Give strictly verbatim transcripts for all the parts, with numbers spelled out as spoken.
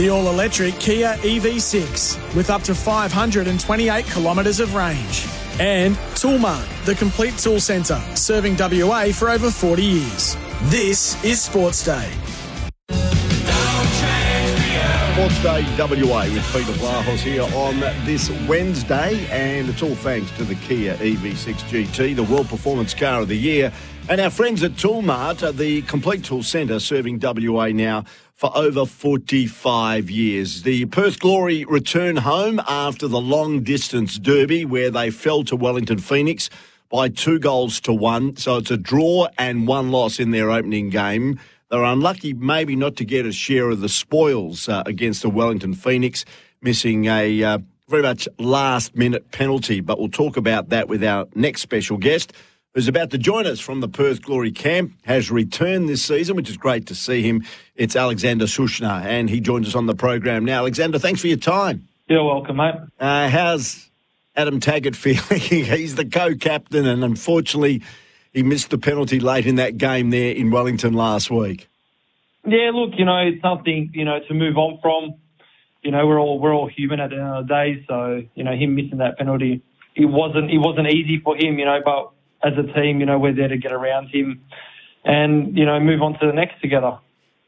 The all-electric Kia E V six with up to five hundred twenty-eight kilometres of range. And Toolmart, the complete tool centre, serving W A for over forty years. This is Sports Day. Sports Day W A with Peter Vlahos here on this Wednesday, and it's all thanks to the Kia E V six G T, the World Performance Car of the Year, and our friends at Toolmart, the complete tool centre serving W A now for over forty-five years. The Perth Glory return home after the long-distance derby where they fell to Wellington Phoenix by two goals to one, so it's a draw and one loss in their opening game. They were unlucky maybe not to get a share of the spoils uh, against the Wellington Phoenix, missing a uh, very much last-minute penalty. But we'll talk about that with our next special guest, who's about to join us from the Perth Glory camp, has returned this season, which is great to see him. It's Aleksandar Šušnjar, and he joins us on the program now. Aleksandar, thanks for your time. You're welcome, mate. Uh, how's Adam Taggart feeling? He's the co-captain, and unfortunately he missed the penalty late in that game there in Wellington last week. Yeah, look, you know, it's something, you know, to move on from. You know, we're all we're all human at the end of the day, so, you know, him missing that penalty, it wasn't it wasn't easy for him, you know, but as a team, you know, we're there to get around him and, you know, move on to the next together.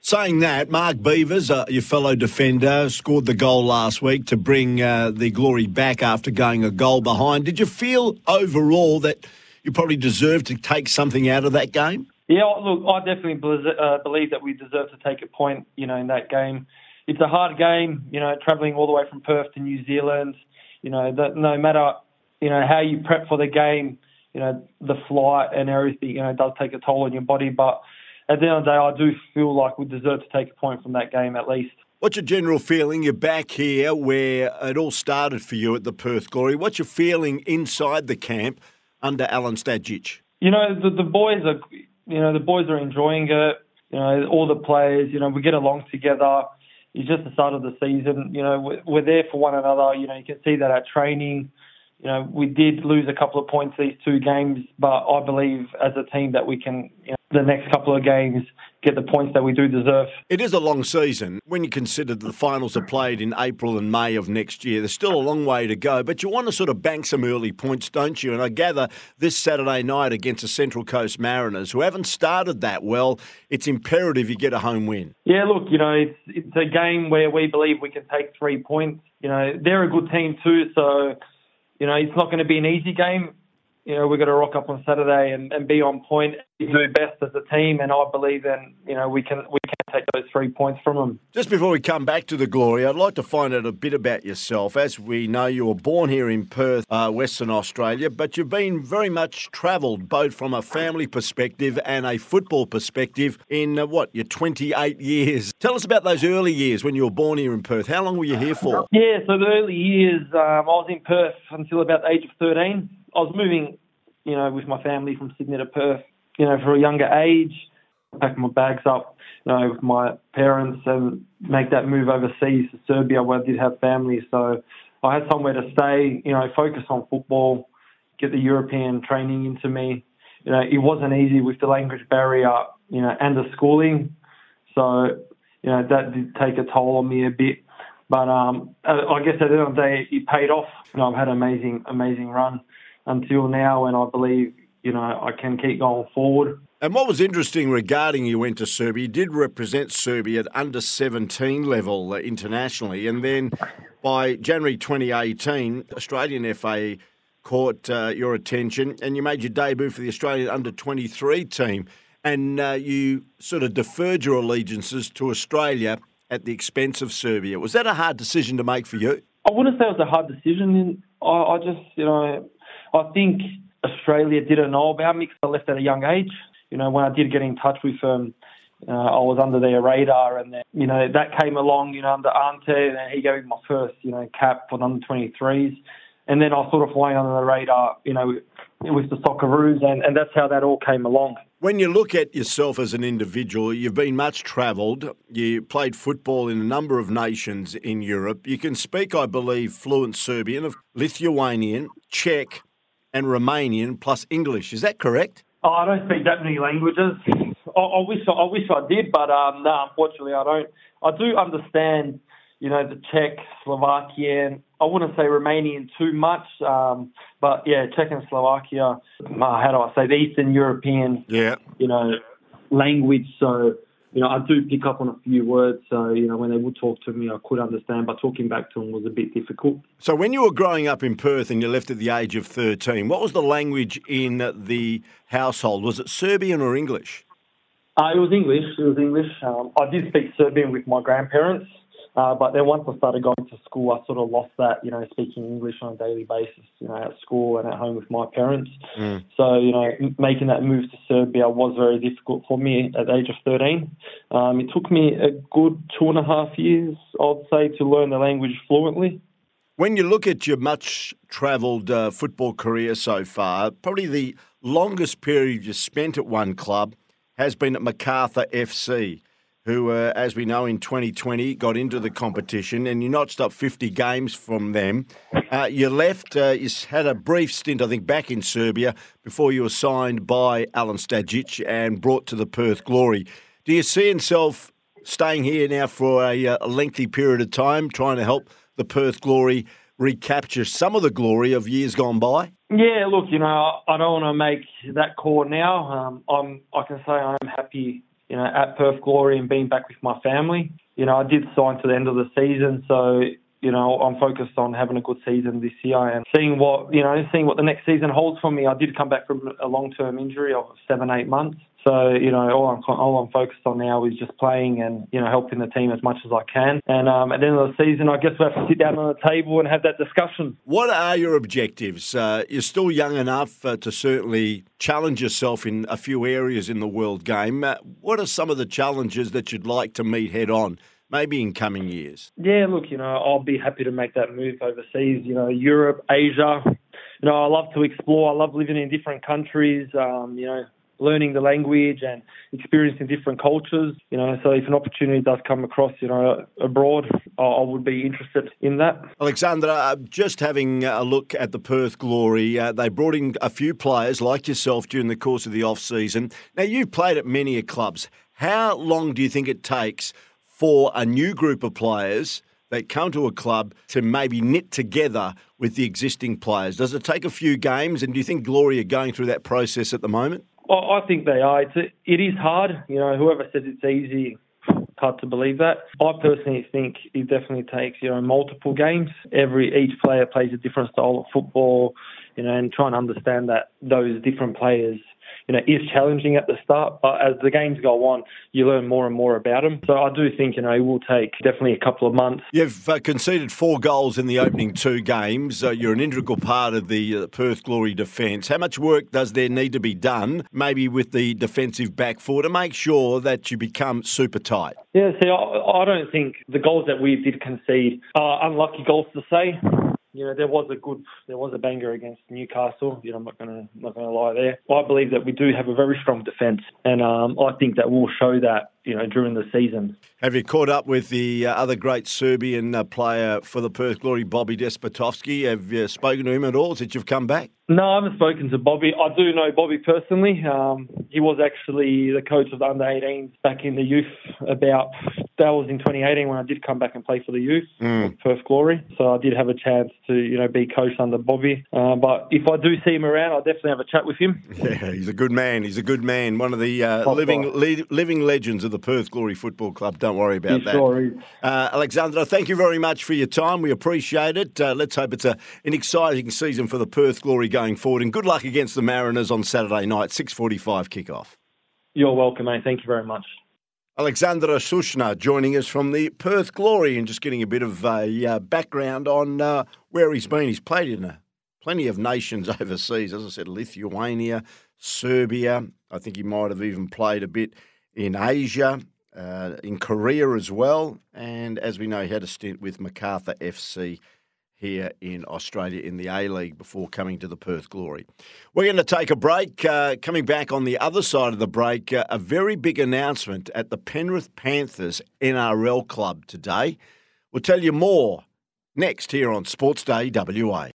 Saying that, Mark Beevers, uh, your fellow defender, scored the goal last week to bring uh, the Glory back after going a goal behind. Did you feel overall that you probably deserve to take something out of that game? Yeah, look, I definitely uh, believe that we deserve to take a point, you know, in that game. It's a hard game, you know, travelling all the way from Perth to New Zealand. You know, that no matter, you know, how you prep for the game, you know, the flight and everything, you know, does take a toll on your body. But at the end of the day, I do feel like we deserve to take a point from that game at least. What's your general feeling? You're back here where it all started for you at the Perth Glory. What's your feeling inside the camp under Alen Stajic? You know, the, the boys are, you know, the boys are enjoying it. You know, all the players, you know, we get along together. It's just the start of the season. You know, we're, we're there for one another. You know, you can see that at training. You know, we did lose a couple of points these two games, but I believe as a team that we can, you know, the next couple of games get the points that we do deserve. It is a long season. When you consider the finals are played in April and May of next year, there's still a long way to go, but you want to sort of bank some early points, don't you? And I gather this Saturday night against the Central Coast Mariners, who haven't started that well, it's imperative you get a home win. Yeah, look, you know, it's, it's a game where we believe we can take three points. You know, they're a good team too, so, you know, it's not going to be an easy game. You know, we've got to rock up on Saturday and, and be on point, do best as a team, and I believe then, you know, we can we can take those three points from them. Just before we come back to the Glory, I'd like to find out a bit about yourself. As we know, you were born here in Perth, uh, Western Australia, but you've been very much travelled, both from a family perspective and a football perspective in, uh, what, your twenty-eight years. Tell us about those early years when you were born here in Perth. How long were you here for? Yeah, so the early years, um, I was in Perth until about the age of thirteen. I was moving, you know, with my family from Sydney to Perth, you know, for a younger age, pack my bags up, you know, with my parents and make that move overseas to Serbia where I did have family. So I had somewhere to stay, you know, focus on football, get the European training into me. You know, it wasn't easy with the language barrier, you know, and the schooling. So, you know, that did take a toll on me a bit. But um, I guess at the end of the day, it paid off. You know, I've had an amazing, amazing run until now, and I believe, you know, I can keep going forward. And what was interesting regarding you went to Serbia, you did represent Serbia at under seventeen level internationally, and then by January twenty eighteen, Australian F A caught uh, your attention and you made your debut for the Australian under twenty-three team, and uh, you sort of deferred your allegiances to Australia at the expense of Serbia. Was that a hard decision to make for you? I wouldn't say it was a hard decision. I, I just, you know, I think Australia didn't know about me because I left at a young age. You know, when I did get in touch with them, uh, I was under their radar, and then, you know, that came along, you know, under Ante, and he gave me my first, you know, cap for the under twenty-threes. And then I was sort of flying under the radar, you know, with the Socceroos, and, and that's how that all came along. When you look at yourself as an individual, you've been much travelled. You played football in a number of nations in Europe. You can speak, I believe, fluent Serbian, Lithuanian, Czech and Romanian plus English. Is that correct? Oh, I don't speak that many languages. I, I wish I, I wish I did, but um, no, unfortunately I don't. I do understand, you know, the Czech, Slovakian, I wouldn't say Romanian too much, um, but yeah, Czech and Slovakia, how do I say, the Eastern European, yeah. you know, language. So, you know, I do pick up on a few words. So, you know, when they would talk to me, I could understand, but talking back to them was a bit difficult. So when you were growing up in Perth and you left at the age of thirteen, what was the language in the household? Was it Serbian or English? Uh, it was English. It was English. Um, I did speak Serbian with my grandparents, uh, but then once I started going to school, I sort of lost that, you know, speaking English on a daily basis, you know, at school and at home with my parents. Mm. So, you know, m- making that move to Serbia was very difficult for me at the age of thirteen. Um, it took me a good two and a half years, I'd say, to learn the language fluently. When you look at your much-travelled uh, football career so far, probably the longest period you spent at one club has been at MacArthur F C, who, uh, as we know, in twenty twenty got into the competition, and you notched up fifty games from them. Uh, you left, uh, you had a brief stint, I think, back in Serbia before you were signed by Alen Stajić and brought to the Perth Glory. Do you see yourself staying here now for a, a lengthy period of time, trying to help the Perth Glory recapture some of the glory of years gone by? Yeah, look, you know, I don't want to make that call now. Um, I'm, I can say I'm happy, you know, at Perth Glory and being back with my family. You know, I did sign to the end of the season, so you know, I'm focused on having a good season this year and seeing what you know, seeing what the next season holds for me. I did come back from a long-term injury of seven, eight months, so you know, all I'm all I'm focused on now is just playing and you know, helping the team as much as I can. And um, at the end of the season, I guess we'll have to sit down on the table and have that discussion. What are your objectives? Uh, you're still young enough uh, to certainly challenge yourself in a few areas in the world game. Uh, what are some of the challenges that you'd like to meet head on, maybe in coming years? Yeah, look, you know, I'll be happy to make that move overseas, you know, Europe, Asia. You know, I love to explore. I love living in different countries, um, you know, learning the language and experiencing different cultures, you know, so if an opportunity does come across, you know, abroad, I would be interested in that. Aleksandar, just having a look at the Perth Glory, uh, they brought in a few players like yourself during the course of the off-season. Now, you've played at many clubs. How long do you think it takes for a new group of players that come to a club to maybe knit together with the existing players? Does it take a few games, and do you think Glory are going through that process at the moment? Well, I think they are. It's a, it is hard. You know, whoever says it's easy, it's hard to believe that. I personally think it definitely takes, you know, multiple games. Every each player plays a different style of football, you know, and trying to understand that those different players, you know, is challenging at the start. But as the games go on, you learn more and more about them. So I do think, you know, it will take definitely a couple of months. You've uh, conceded four goals in the opening two games. Uh, you're an integral part of the uh, Perth Glory defence. How much work does there need to be done, maybe with the defensive back four, to make sure that you become super tight? Yeah, see, I, I don't think the goals that we did concede are unlucky goals to say. You know, there was a good, there was a banger against Newcastle. You know, I'm not gonna, not gonna lie there. I believe that we do have a very strong defence, and um, I think that will show that, you know, during the season. Have you caught up with the uh, other great Serbian uh, player for the Perth Glory, Bobby Despotovski? Have you spoken to him at all since you've come back? No, I haven't spoken to Bobby. I do know Bobby personally. Um, he was actually the coach of the under eighteens back in the youth about, that was in twenty eighteen when I did come back and play for the youth, mm. Perth Glory. So I did have a chance to, you know, be coached under Bobby. Uh, but if I do see him around, I'll definitely have a chat with him. Yeah, he's a good man. He's a good man. One of the uh, living le- living legends of the Perth Glory Football Club. Don't worry about he that. Sure is. Uh, Aleksandar, thank you very much for your time. We appreciate it. Uh, let's hope it's a, an exciting season for the Perth Glory going forward. And good luck against the Mariners on Saturday night, six forty-five kickoff. You're welcome, mate. Thank you very much. Aleksandar Šušnjar joining us from the Perth Glory and just getting a bit of a uh, background on uh, where he's been. He's played in uh, plenty of nations overseas. As I said, Lithuania, Serbia. I think he might have even played a bit in Asia, uh, in Korea as well. And as we know, he had a stint with MacArthur F C here in Australia in the A-League before coming to the Perth Glory. We're going to take a break. Uh, coming back on the other side of the break, uh, a very big announcement at the Penrith Panthers N R L club today. We'll tell you more next here on Sports Day W A.